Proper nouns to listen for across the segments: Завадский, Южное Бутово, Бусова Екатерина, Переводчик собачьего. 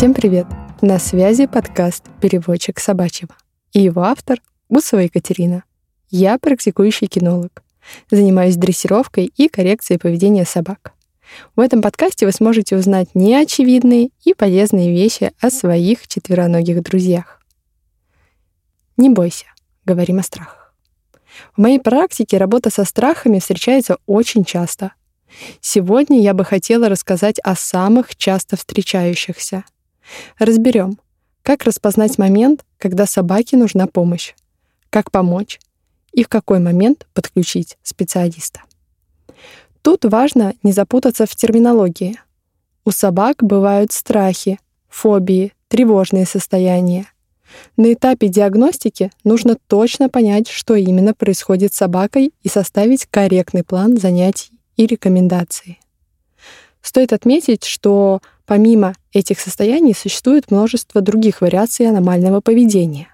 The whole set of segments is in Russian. Всем привет! На связи подкаст «Переводчик собачьего» и его автор Бусова Екатерина. Я практикующий кинолог. Занимаюсь дрессировкой и коррекцией поведения собак. В этом подкасте вы сможете узнать неочевидные и полезные вещи о своих четвероногих друзьях. Не бойся, говорим о страхах. В моей практике работа со страхами встречается очень часто. Сегодня я бы хотела рассказать о самых часто встречающихся. Разберем, как распознать момент, когда собаке нужна помощь, как помочь и в какой момент подключить специалиста. Тут важно не запутаться в терминологии. У собак бывают страхи, фобии, тревожные состояния. На этапе диагностики нужно точно понять, что именно происходит с собакой, и составить корректный план занятий и рекомендаций. Стоит отметить, что помимо этих состояний существует множество других вариаций аномального поведения.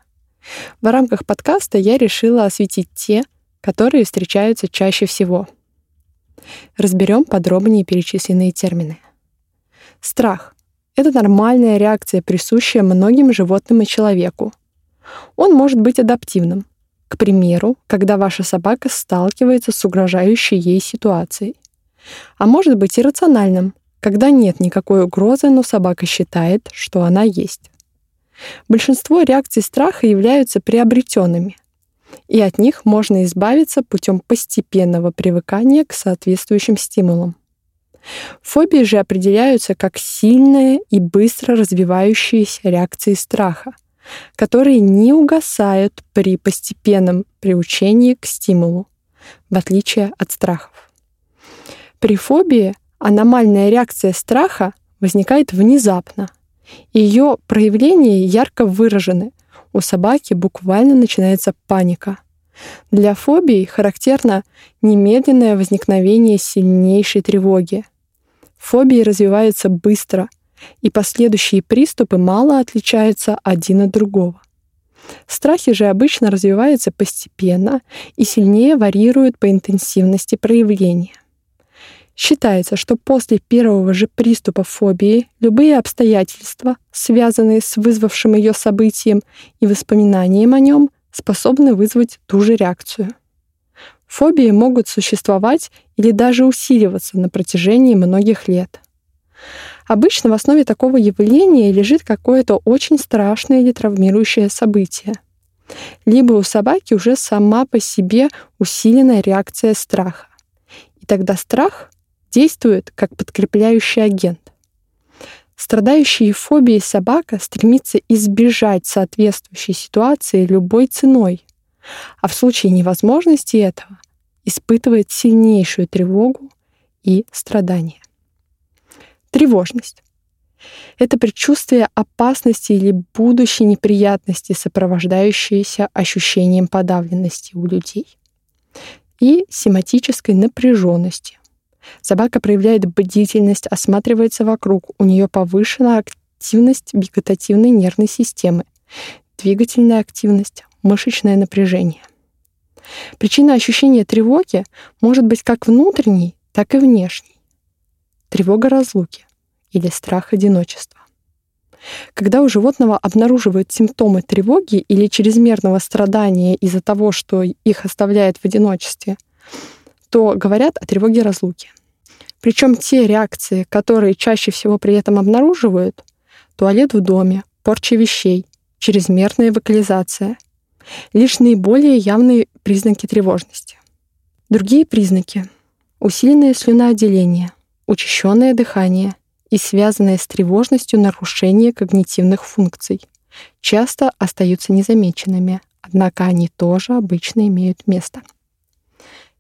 В рамках подкаста я решила осветить те, которые встречаются чаще всего. Разберем подробнее перечисленные термины. Страх — это нормальная реакция, присущая многим животным и человеку. Он может быть адаптивным. К примеру, когда ваша собака сталкивается с угрожающей ей ситуацией. А может быть иррациональным, когда нет никакой угрозы, но собака считает, что она есть. Большинство реакций страха являются приобретенными, и от них можно избавиться путем постепенного привыкания к соответствующим стимулам. Фобии же определяются как сильные и быстро развивающиеся реакции страха, которые не угасают при постепенном приучении к стимулу, в отличие от страхов. При фобии аномальная реакция страха возникает внезапно. Ее проявления ярко выражены. У собаки буквально начинается паника. Для фобий характерно немедленное возникновение сильнейшей тревоги. Фобии развиваются быстро, и последующие приступы мало отличаются один от другого. Страхи же обычно развиваются постепенно и сильнее варьируют по интенсивности проявления. Считается, что после первого же приступа фобии любые обстоятельства, связанные с вызвавшим ее событием и воспоминанием о нем, способны вызвать ту же реакцию. Фобии могут существовать или даже усиливаться на протяжении многих лет. Обычно в основе такого явления лежит какое-то очень страшное или травмирующее событие. Либо у собаки уже сама по себе усиленная реакция страха. И тогда страх действует как подкрепляющий агент. Страдающая фобией собака стремится избежать соответствующей ситуации любой ценой, а в случае невозможности этого испытывает сильнейшую тревогу и страдания. Тревожность — это предчувствие опасности или будущей неприятности, сопровождающееся ощущением подавленности у людей и соматической напряженности. Собака проявляет бдительность, осматривается вокруг, у нее повышена активность вегетативной нервной системы, двигательная активность, мышечное напряжение. Причина ощущения тревоги может быть как внутренней, так и внешней. Тревога разлуки или страх одиночества. Когда у животного обнаруживают симптомы тревоги или чрезмерного страдания из-за того, что их оставляет в одиночестве, то говорят о тревоге разлуки. Причем те реакции, которые чаще всего при этом обнаруживают: туалет в доме, порча вещей, чрезмерная вокализация — лишь наиболее явные признаки тревожности. Другие признаки: усиленное слюноотделение, учащенное дыхание и связанное с тревожностью нарушение когнитивных функций часто остаются незамеченными, однако они тоже обычно имеют место.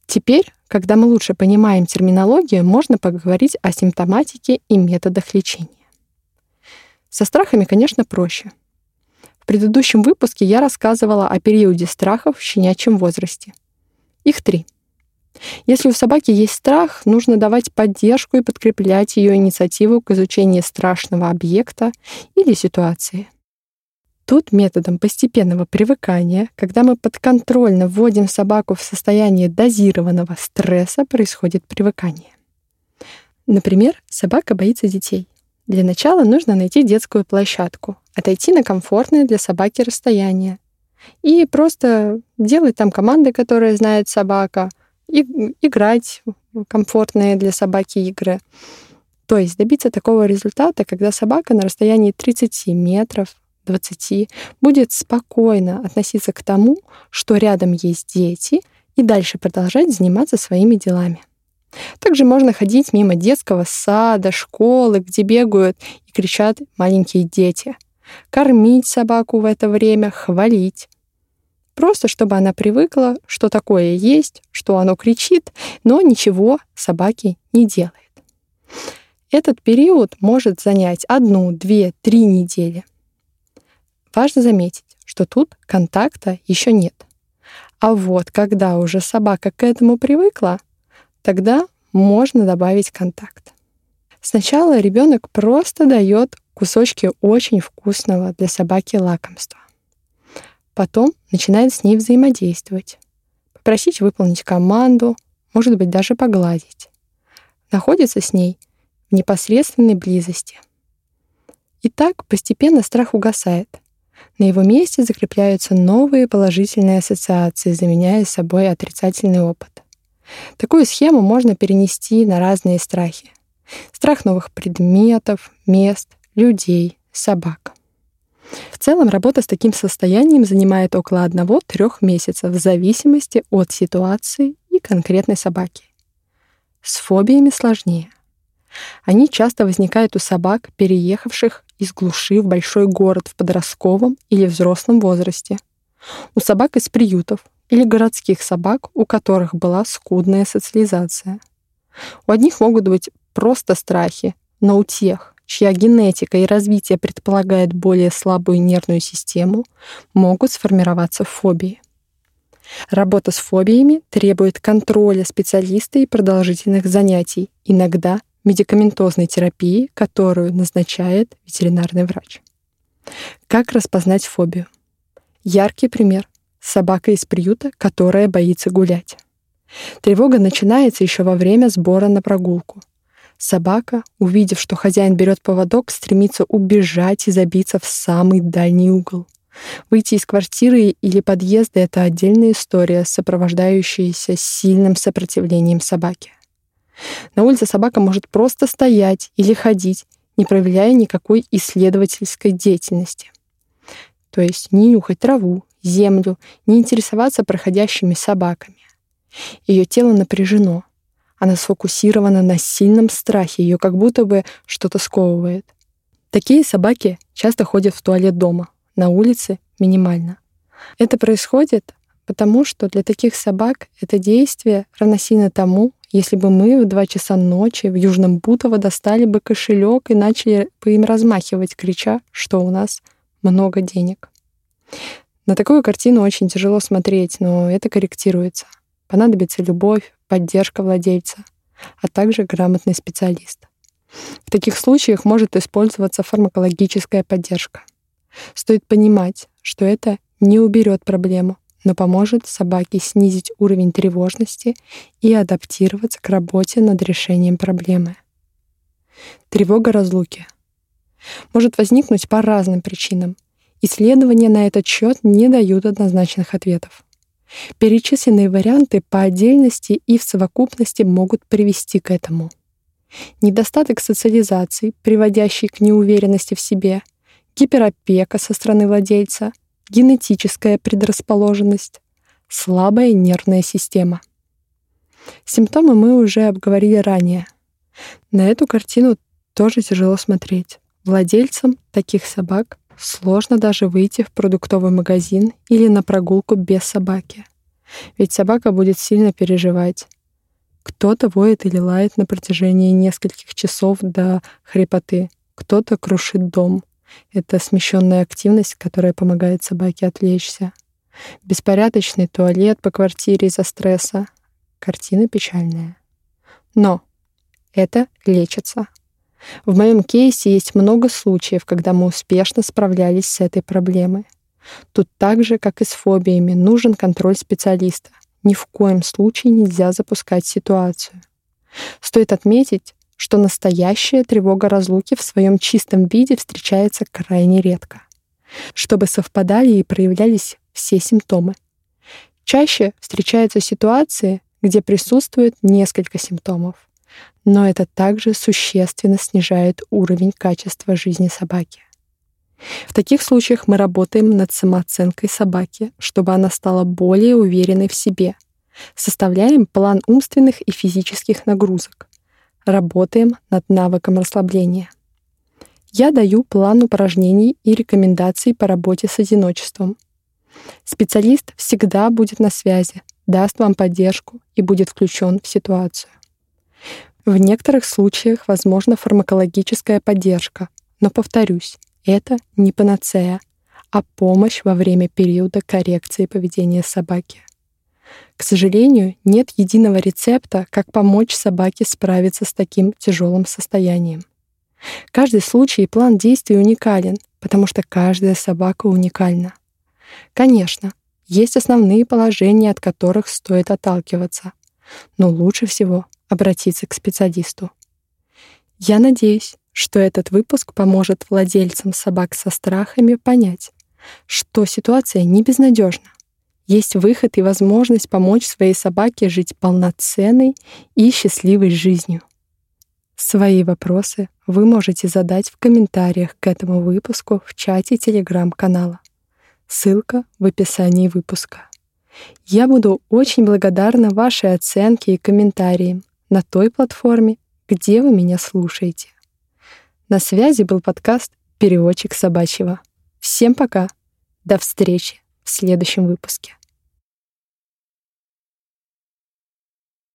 Теперь, когда мы лучше понимаем терминологию, можно поговорить о симптоматике и методах лечения. Со страхами, конечно, проще. В предыдущем выпуске я рассказывала о периоде страхов в щенячьем возрасте. Их 3. Если у собаки есть страх, нужно давать поддержку и подкреплять ее инициативу к изучению страшного объекта или ситуации. Тут методом постепенного привыкания, когда мы подконтрольно вводим собаку в состояние дозированного стресса, происходит привыкание. Например, собака боится детей. Для начала нужно найти детскую площадку, отойти на комфортное для собаки расстояние и просто делать там команды, которые знает собака, и играть комфортные для собаки игры. То есть добиться такого результата, когда собака на расстоянии 30 метров, 20, будет спокойно относиться к тому, что рядом есть дети, и дальше продолжать заниматься своими делами. Также можно ходить мимо детского сада, школы, где бегают и кричат маленькие дети. Кормить собаку в это время, хвалить. Просто чтобы она привыкла, что такое есть, что оно кричит, но ничего собаке не делает. Этот период может занять 1, 2, 3 недели. Важно заметить, что тут контакта еще нет. А вот когда уже собака к этому привыкла, тогда можно добавить контакт. Сначала ребенок просто дает кусочки очень вкусного для собаки лакомства. Потом начинает с ней взаимодействовать, попросить выполнить команду, может быть, даже погладить. Находится с ней в непосредственной близости. И так постепенно страх угасает. На его месте закрепляются новые положительные ассоциации, заменяя собой отрицательный опыт. Такую схему можно перенести на разные страхи. Страх новых предметов, мест, людей, собак. В целом работа с таким состоянием занимает около 1-3 месяцев в зависимости от ситуации и конкретной собаки. С фобиями сложнее. Они часто возникают у собак, переехавших из глуши в большой город в подростковом или взрослом возрасте, у собак из приютов или городских собак, у которых была скудная социализация. У одних могут быть просто страхи, но у тех, чья генетика и развитие предполагает более слабую нервную систему, могут сформироваться фобии. Работа с фобиями требует контроля специалиста и продолжительных занятий, иногда медикаментозной терапии, которую назначает ветеринарный врач. Как распознать фобию? Яркий пример. Собака из приюта, которая боится гулять. Тревога начинается еще во время сбора на прогулку. Собака, увидев, что хозяин берет поводок, стремится убежать и забиться в самый дальний угол. Выйти из квартиры или подъезда — это отдельная история, сопровождающаяся сильным сопротивлением собаки. На улице собака может просто стоять или ходить, не проявляя никакой исследовательской деятельности. То есть не нюхать траву, землю, не интересоваться проходящими собаками. Ее тело напряжено. Она сфокусирована на сильном страхе, ее как будто бы что-то сковывает. Такие собаки часто ходят в туалет дома, на улице минимально. Это происходит потому, что для таких собак это действие равносильно тому, если бы мы в 2 часа ночи в Южном Бутово достали бы кошелек и начали бы им размахивать, крича, что у нас много денег. На такую картину очень тяжело смотреть, но это корректируется. Понадобится любовь, поддержка владельца, а также грамотный специалист. В таких случаях может использоваться фармакологическая поддержка. Стоит понимать, что это не уберет проблему, но поможет собаке снизить уровень тревожности и адаптироваться к работе над решением проблемы. Тревога разлуки может возникнуть по разным причинам. Исследования на этот счет не дают однозначных ответов. Перечисленные варианты по отдельности и в совокупности могут привести к этому. Недостаток социализации, приводящий к неуверенности в себе, гиперопека со стороны владельца, генетическая предрасположенность, слабая нервная система. Симптомы мы уже обговорили ранее. На эту картину тоже тяжело смотреть. Владельцам таких собак сложно даже выйти в продуктовый магазин или на прогулку без собаки. Ведь собака будет сильно переживать. Кто-то воет или лает на протяжении нескольких часов до хрипоты, кто-то крушит дом. Это смещенная активность, которая помогает собаке отвлечься. Беспорядочный туалет по квартире из-за стресса. Картина печальная. Но это лечится. В моем кейсе есть много случаев, когда мы успешно справлялись с этой проблемой. Тут так же, как и с фобиями, нужен контроль специалиста. Ни в коем случае нельзя запускать ситуацию. Стоит отметить, что настоящая тревога разлуки в своем чистом виде встречается крайне редко, чтобы совпадали и проявлялись все симптомы. Чаще встречаются ситуации, где присутствует несколько симптомов, но это также существенно снижает уровень качества жизни собаки. В таких случаях мы работаем над самооценкой собаки, чтобы она стала более уверенной в себе. Составляем план умственных и физических нагрузок. Работаем над навыком расслабления. Я даю план упражнений и рекомендаций по работе с одиночеством. Специалист всегда будет на связи, даст вам поддержку и будет включен в ситуацию. В некоторых случаях возможна фармакологическая поддержка, но, повторюсь, это не панацея, а помощь во время периода коррекции поведения собаки. К сожалению, нет единого рецепта, как помочь собаке справиться с таким тяжелым состоянием. Каждый случай и план действий уникален, потому что каждая собака уникальна. Конечно, есть основные положения, от которых стоит отталкиваться, но лучше всего обратиться к специалисту. Я надеюсь, что этот выпуск поможет владельцам собак со страхами понять, что ситуация не безнадежна. Есть выход и возможность помочь своей собаке жить полноценной и счастливой жизнью. Свои вопросы вы можете задать в комментариях к этому выпуску в чате Телеграм-канала. Ссылка в описании выпуска. Я буду очень благодарна вашей оценке и комментариям на той платформе, где вы меня слушаете. На связи был подкаст «Переводчик собачьего». Всем пока! До встречи в следующем выпуске.